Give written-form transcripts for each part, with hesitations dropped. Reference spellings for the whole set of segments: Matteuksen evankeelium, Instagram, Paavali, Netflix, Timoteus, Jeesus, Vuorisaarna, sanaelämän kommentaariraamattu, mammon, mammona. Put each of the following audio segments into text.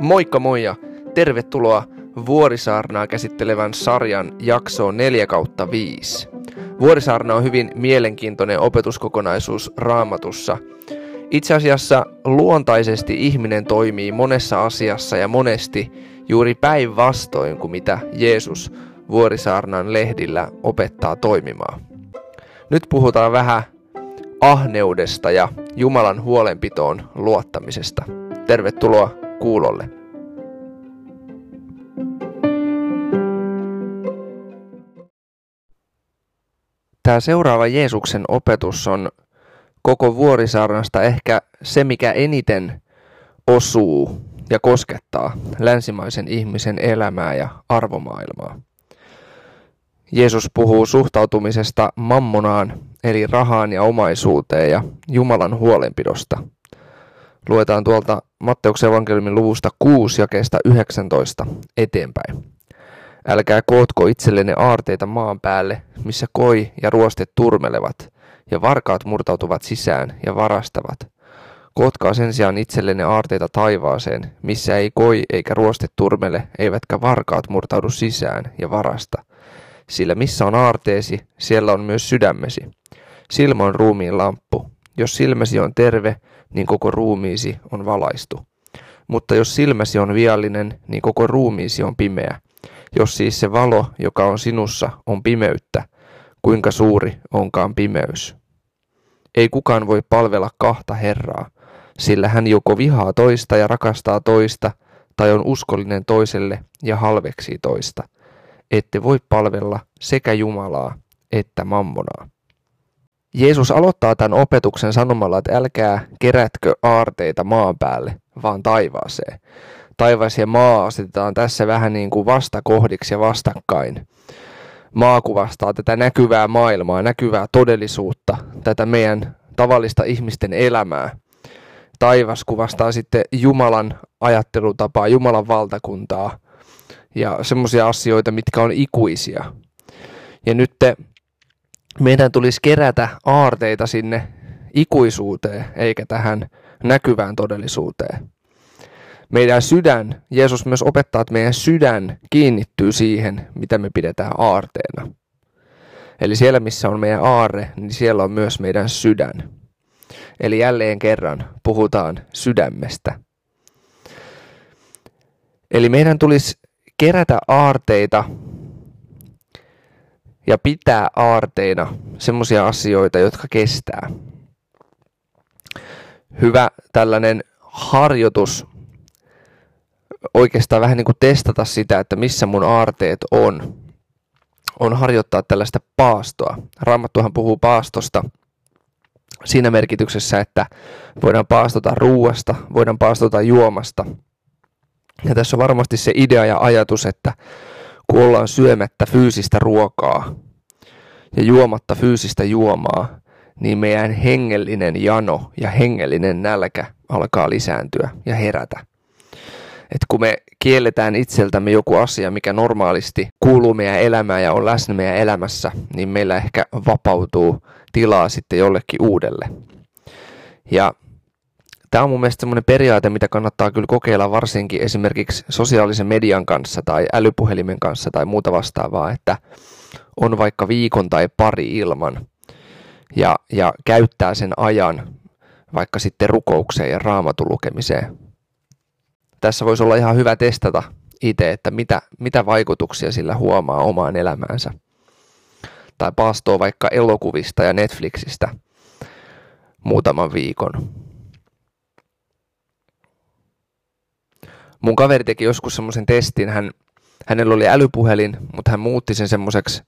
Moikka moi ja tervetuloa Vuorisaarnaa käsittelevän sarjan jaksoon 4/5. Vuorisaarna on hyvin mielenkiintoinen opetuskokonaisuus Raamatussa. Itse asiassa luontaisesti ihminen toimii monessa asiassa ja monesti juuri päinvastoin kuin mitä Jeesus Vuorisaarnan lehdillä opettaa toimimaan. Nyt puhutaan vähän ahneudesta ja Jumalan huolenpitoon luottamisesta. Tervetuloa kuulolle. Tämä seuraava Jeesuksen opetus on koko Vuorisaarnasta ehkä se, mikä eniten osuu ja koskettaa länsimaisen ihmisen elämää ja arvomaailmaa. Jeesus puhuu suhtautumisesta mammonaan, eli rahaan ja omaisuuteen, ja Jumalan huolenpidosta. Luetaan tuolta Matteuksen evankeliumin luvusta 6 jakeesta 19 eteenpäin. Älkää kootko itsellenne aarteita maan päälle, missä koi ja ruoste turmelevat, ja varkaat murtautuvat sisään ja varastavat. Kootkaa sen sijaan itsellenne aarteita taivaaseen, missä ei koi eikä ruoste turmele, eivätkä varkaat murtaudu sisään ja varasta. Sillä missä on aarteesi, siellä on myös sydämesi. Silmä on ruumiin lamppu. Jos silmäsi on terve, niin koko ruumiisi on valaistu. Mutta jos silmäsi on viallinen, niin koko ruumiisi on pimeä. Jos siis se valo, joka on sinussa, on pimeyttä, kuinka suuri onkaan pimeys. Ei kukaan voi palvella kahta Herraa, sillä hän joko vihaa toista ja rakastaa toista, tai on uskollinen toiselle ja halveksii toista. Ette voi palvella sekä Jumalaa että mammonaa. Jeesus aloittaa tämän opetuksen sanomalla, että älkää kerätkö aarteita maan päälle, vaan taivaaseen. Taivas ja maa asetetaan tässä vähän niin kuin vastakohdiksi ja vastakkain. Maa kuvastaa tätä näkyvää maailmaa, näkyvää todellisuutta, tätä meidän tavallista ihmisten elämää. Taivas kuvastaa sitten Jumalan ajattelutapaa, Jumalan valtakuntaa ja semmoisia asioita, mitkä on ikuisia. Ja nyt meidän tulisi kerätä aarteita sinne ikuisuuteen eikä tähän näkyvään todellisuuteen. Meidän sydän, Jeesus myös opettaa, että meidän sydän kiinnittyy siihen, mitä me pidetään aarteena. Eli siellä, missä on meidän aarre, niin siellä on myös meidän sydän. Eli jälleen kerran puhutaan sydämestä. Eli meidän tulisi kerätä aarteita ja pitää aarteina semmoisia asioita, jotka kestää. Hyvä tällainen harjoitus. Oikeastaan vähän niin kuin testata sitä, että missä mun aarteet on harjoittaa tällaista paastoa. Raamattuhan puhuu paastosta siinä merkityksessä, että voidaan paastota ruuasta, voidaan paastota juomasta. Ja tässä on varmasti se idea ja ajatus, että kun ollaan syömättä fyysistä ruokaa ja juomatta fyysistä juomaa, niin meidän hengellinen jano ja hengellinen nälkä alkaa lisääntyä ja herätä. Et kun me kielletään itseltämme joku asia, mikä normaalisti kuuluu meidän elämään ja on läsnä meidän elämässä, niin meillä ehkä vapautuu tilaa sitten jollekin uudelle. Ja tämä on mun mielestä semmoinen periaate, mitä kannattaa kyllä kokeilla varsinkin esimerkiksi sosiaalisen median kanssa tai älypuhelimen kanssa tai muuta vastaavaa, että on vaikka viikon tai pari ilman ja käyttää sen ajan vaikka sitten rukoukseen ja raamatun lukemiseen. Tässä voisi olla ihan hyvä testata itse, että mitä vaikutuksia sillä huomaa omaan elämäänsä. Tai paastoo vaikka elokuvista ja Netflixistä muutaman viikon. Mun kaveri teki joskus semmoisen testin. Hänellä oli älypuhelin, mutta hän muutti sen semmoiseksi.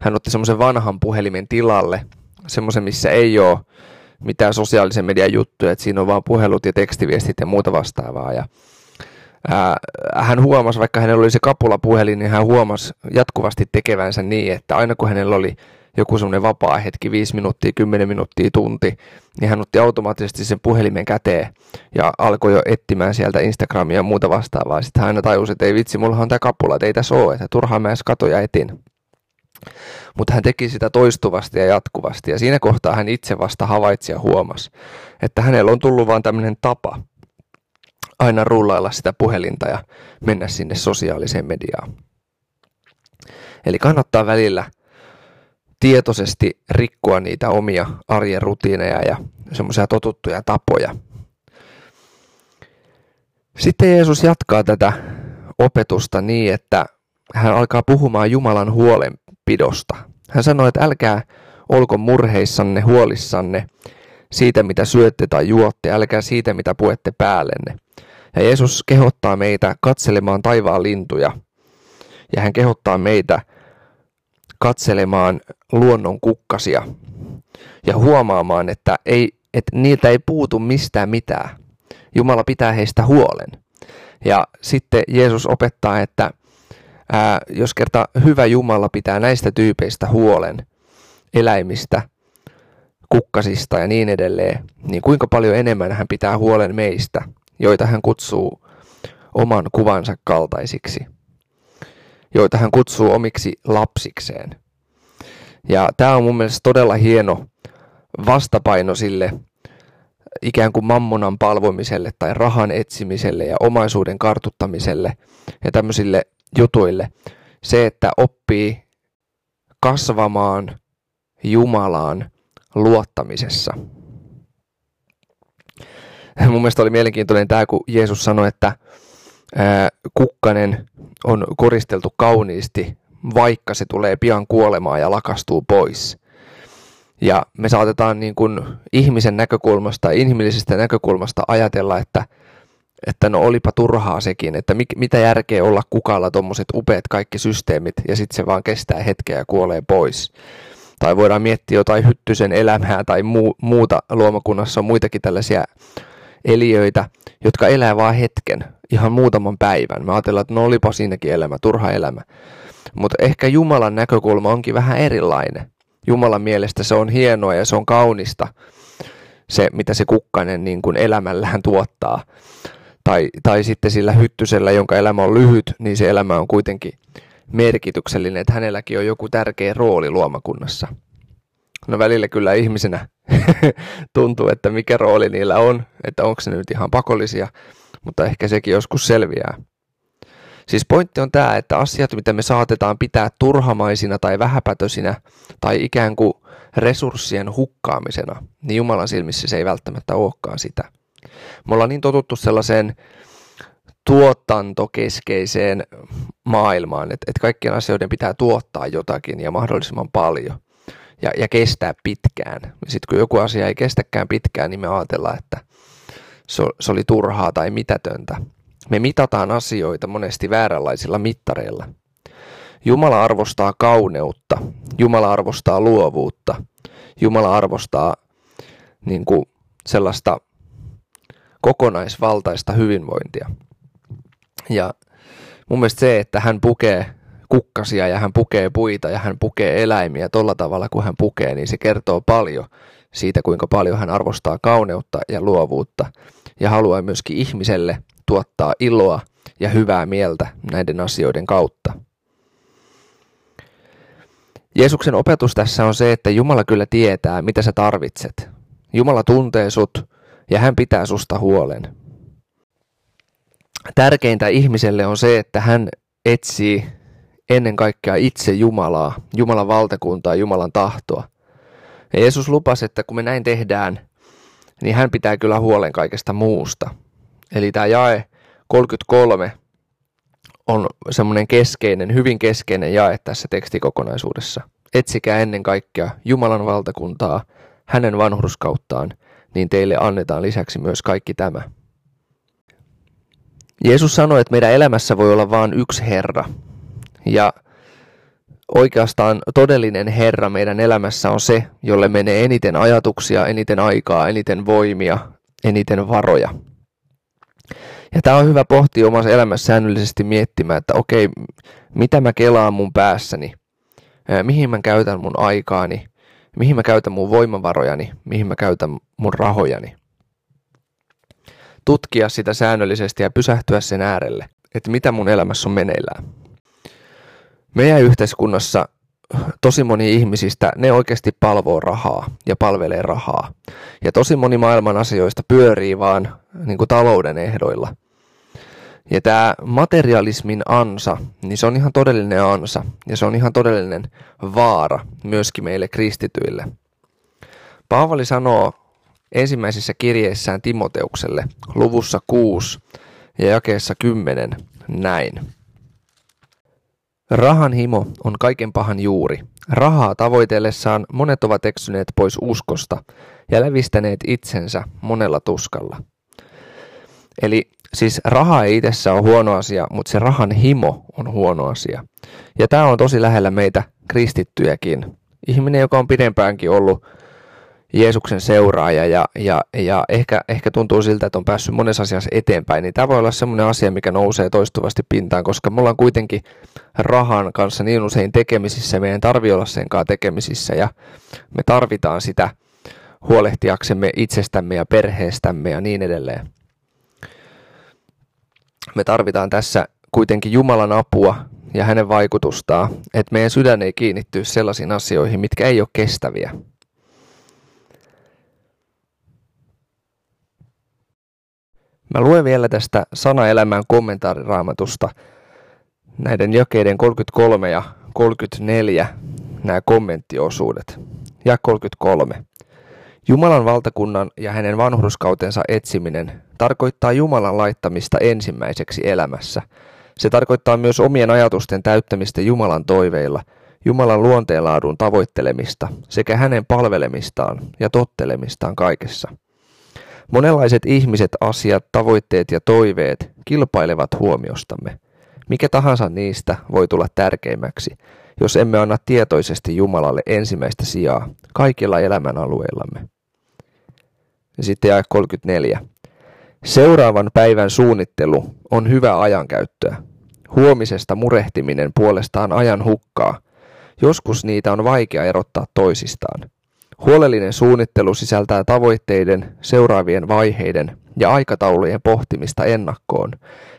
Hän otti semmoisen vanhan puhelimen tilalle. Semmoisen, missä ei ole mitään sosiaalisen median juttuja. Että siinä on vaan puhelut ja tekstiviestit ja muuta vastaavaa. Ja hän huomasi, vaikka hänellä oli se kapulapuhelin, niin hän huomasi jatkuvasti tekevänsä niin, että aina kun hänellä oli joku semmoinen vapaa hetki, 5 minuuttia, 10 minuuttia, tunti, niin hän otti automaattisesti sen puhelimen käteen ja alkoi jo etsimään sieltä Instagramia ja muuta vastaavaa. Sitten hän aina tajusi, että ei vitsi, mullahan on tämä kapula, että ei tässä ole, että turhaan mä edes katon ja etin. Mutta hän teki sitä toistuvasti ja jatkuvasti, ja siinä kohtaa hän itse vasta havaitsi ja huomasi, että hänellä on tullut vaan tämmöinen tapa aina rullailla sitä puhelinta ja mennä sinne sosiaaliseen mediaan. Eli kannattaa välillä tietoisesti rikkoa niitä omia arjen rutiineja ja semmoisia totuttuja tapoja. Sitten Jeesus jatkaa tätä opetusta niin, että hän alkaa puhumaan Jumalan huolenpidosta. Hän sanoi, että älkää olko murheissanne, huolissanne siitä, mitä syötte tai juotte, älkää siitä, mitä puette päällenne. Ja Jeesus kehottaa meitä katselemaan taivaan lintuja, ja hän kehottaa meitä katselemaan luonnon kukkasia ja huomaamaan, että niiltä ei puutu mistään mitään. Jumala pitää heistä huolen. Ja sitten Jeesus opettaa, että jos kerta hyvä Jumala pitää näistä tyypeistä huolen, eläimistä, kukkasista ja niin edelleen, niin kuinka paljon enemmän hän pitää huolen meistä, joita hän kutsuu oman kuvansa kaltaisiksi, joita hän kutsuu omiksi lapsikseen. Ja tämä on mun mielestä todella hieno vastapaino sille ikään kuin mammonan palvomiselle tai rahan etsimiselle ja omaisuuden kartuttamiselle ja tämmöisille jutuille. Se, että oppii kasvamaan Jumalaan luottamisessa. Mun mielestä oli mielenkiintoinen tämä, kun Jeesus sanoi, että kukkanen on koristeltu kauniisti, vaikka se tulee pian kuolemaan ja lakastuu pois. Ja me saatetaan niin kuin ihmisen näkökulmasta, inhimillisestä näkökulmasta ajatella, että no olipa turhaa sekin, että mitä järkeä olla kukalla tommoset upeat kaikki systeemit ja sitten se vaan kestää hetkeä ja kuolee pois. Tai voidaan miettiä jotain Hyttysen elämää tai muuta luomakunnassa on muitakin tällaisia eliöitä, jotka elää vaan hetken, ihan muutaman päivän. Mä ajatellaan, että no olipa siinäkin elämä, turha elämä. Mutta ehkä Jumalan näkökulma onkin vähän erilainen. Jumalan mielestä se on hienoa ja se on kaunista, se mitä se kukkanen niin kuin elämällään tuottaa. Tai sitten sillä Hyttysellä, jonka elämä on lyhyt, niin se elämä on kuitenkin merkityksellinen, että hänelläkin on joku tärkeä rooli luomakunnassa. No välillä kyllä ihmisenä tuntuu, että mikä rooli niillä on, että onko ne nyt ihan pakollisia, mutta ehkä sekin joskus selviää. Siis pointti on tämä, että asiat, mitä me saatetaan pitää turhamaisina tai vähäpätösinä tai ikään kuin resurssien hukkaamisena, niin Jumalan silmissä se ei välttämättä olekaan sitä. Me ollaan niin totuttu sellaiseen tuotantokeskeiseen maailmaan, että kaikkien asioiden pitää tuottaa jotakin ja mahdollisimman paljon ja kestää pitkään. Sitten kun joku asia ei kestäkään pitkään, niin me ajatellaan, että se oli turhaa tai mitätöntä. Me mitataan asioita monesti vääränlaisilla mittareilla. Jumala arvostaa kauneutta, Jumala arvostaa luovuutta, Jumala arvostaa niin kuin sellaista kokonaisvaltaista hyvinvointia. Ja mun mielestä se, että hän pukee kukkasia ja hän pukee puita ja hän pukee eläimiä tolla tavalla, kun hän pukee, niin se kertoo paljon siitä, kuinka paljon hän arvostaa kauneutta ja luovuutta ja haluaa myöskin ihmiselle tuottaa iloa ja hyvää mieltä näiden asioiden kautta. Jeesuksen opetus tässä on se, että Jumala kyllä tietää, mitä sä tarvitset. Jumala tuntee sut ja hän pitää susta huolen. Tärkeintä ihmiselle on se, että hän etsii ennen kaikkea itse Jumalaa, Jumalan valtakuntaa, Jumalan tahtoa. Ja Jeesus lupasi, että kun me näin tehdään, niin hän pitää kyllä huolen kaikesta muusta. Eli tämä jae 33 on semmoinen keskeinen, hyvin keskeinen jae tässä tekstikokonaisuudessa. Etsikää ennen kaikkea Jumalan valtakuntaa, hänen vanhurskauttaan, niin teille annetaan lisäksi myös kaikki tämä. Jeesus sanoi, että meidän elämässä voi olla vain yksi Herra. Ja oikeastaan todellinen Herra meidän elämässä on se, jolle menee eniten ajatuksia, eniten aikaa, eniten voimia, eniten varoja. Ja tämä on hyvä pohtia omassa elämässä säännöllisesti miettimään, että okei, mitä mä kelaan mun päässäni, mihin mä käytän mun aikaani, mihin mä käytän mun voimavarojani, mihin mä käytän mun rahojani. Tutkia sitä säännöllisesti ja pysähtyä sen äärelle, että mitä mun elämässä on meneillään. Meidän yhteiskunnassa tosi moni ihmisistä, ne oikeasti palvoo rahaa ja palvelee rahaa. Ja tosi moni maailman asioista pyörii vaan niin kuin talouden ehdoilla. Ja tämä materialismin ansa, niin se on ihan todellinen ansa ja se on ihan todellinen vaara myöskin meille kristityille. Paavali sanoo ensimmäisessä kirjeessään Timoteukselle luvussa 6 ja jakeessa 10 näin. Rahan himo on kaiken pahan juuri. Rahaa tavoitellessaan monet ovat eksyneet pois uskosta ja lävistäneet itsensä monella tuskalla. Eli siis raha ei itsessään ole huono asia, mutta se rahan himo on huono asia. Ja tämä on tosi lähellä meitä kristittyjäkin. Ihminen, joka on pidempäänkin ollut Jeesuksen seuraaja ja ehkä tuntuu siltä, että on päässyt monessa asiassa eteenpäin, niin tämä voi olla sellainen asia, mikä nousee toistuvasti pintaan, koska me ollaan kuitenkin rahan kanssa niin usein tekemisissä, meidän tarvitsee olla sen kanssa tekemisissä ja me tarvitaan sitä huolehtiaksemme itsestämme ja perheestämme ja niin edelleen. Me tarvitaan tässä kuitenkin Jumalan apua ja hänen vaikutustaan, että meidän sydän ei kiinnittyisi sellaisiin asioihin, mitkä ei ole kestäviä. Mä luen vielä tästä sanaelämän kommentaariraamatusta näiden jakeiden 33 ja 34 nämä kommenttiosuudet. Ja 33. Jumalan valtakunnan ja hänen vanhurskautensa etsiminen tarkoittaa Jumalan laittamista ensimmäiseksi elämässä. Se tarkoittaa myös omien ajatusten täyttämistä Jumalan toiveilla, Jumalan luonteenlaadun tavoittelemista sekä hänen palvelemistaan ja tottelemistaan kaikessa. Monenlaiset ihmiset, asiat, tavoitteet ja toiveet kilpailevat huomiostamme. Mikä tahansa niistä voi tulla tärkeimmäksi, jos emme anna tietoisesti Jumalalle ensimmäistä sijaa kaikilla elämänalueillamme. Sitten jae 34. Seuraavan päivän suunnittelu on hyvää ajankäyttöä. Huomisesta murehtiminen puolestaan ajan hukkaa. Joskus niitä on vaikea erottaa toisistaan. Huolellinen suunnittelu sisältää tavoitteiden, seuraavien vaiheiden ja aikataulujen pohtimista ennakkoon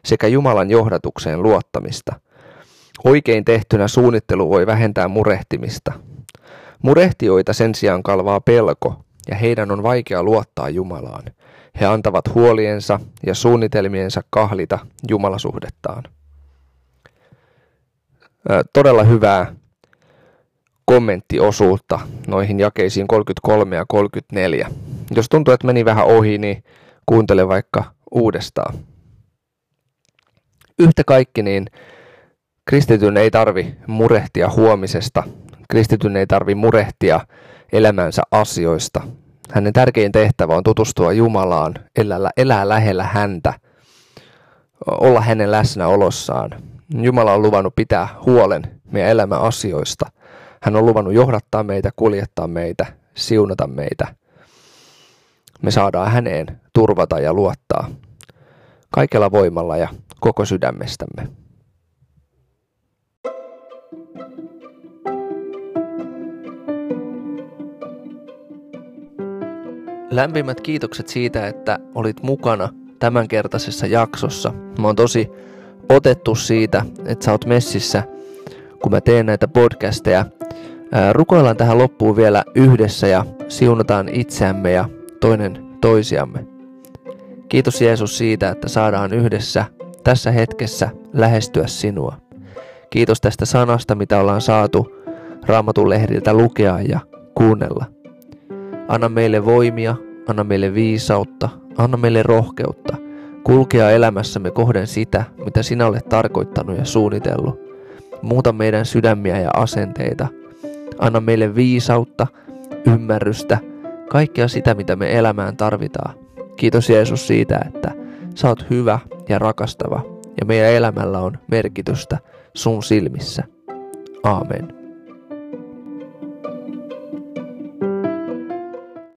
sekä Jumalan johdatukseen luottamista. Oikein tehtynä suunnittelu voi vähentää murehtimista. Murehtijoita sen sijaan kalvaa pelko ja heidän on vaikea luottaa Jumalaan. He antavat huoliensa ja suunnitelmiensa kahlita jumalasuhdettaan. Todella hyvää kommenttiosuutta noihin jakeisiin 33 ja 34. Jos tuntuu, että meni vähän ohi, niin kuuntele vaikka uudestaan. Yhtä kaikki, niin kristityn ei tarvi murehtia huomisesta. Kristityn ei tarvi murehtia elämänsä asioista. Hänen tärkein tehtävä on tutustua Jumalaan, elää lähellä häntä, olla hänen läsnäolossaan. Jumala on luvannut pitää huolen meidän elämän asioista. Hän on luvannut johdattaa meitä, kuljettaa meitä, siunata meitä. Me saadaan häneen turvata ja luottaa kaikella voimalla ja koko sydämestämme. Lämpimät kiitokset siitä, että olit mukana tämänkertaisessa jaksossa. Mä oon tosi otettu siitä, että sä oot messissä, kun mä teen näitä podcasteja. Rukoillaan tähän loppuun vielä yhdessä ja siunataan itseämme ja toinen toisiamme. Kiitos Jeesus siitä, että saadaan yhdessä tässä hetkessä lähestyä sinua. Kiitos tästä sanasta, mitä ollaan saatu Raamatun lehdiltä lukea ja kuunnella. Anna meille voimia, anna meille viisautta, anna meille rohkeutta kulkea elämässämme kohden sitä, mitä sinä olet tarkoittanut ja suunnitellut. Muuta meidän sydämiä ja asenteita. Anna meille viisautta, ymmärrystä, kaikkea sitä, mitä me elämään tarvitaan. Kiitos Jeesus siitä, että sä oot hyvä ja rakastava ja meidän elämällä on merkitystä sun silmissä. Aamen.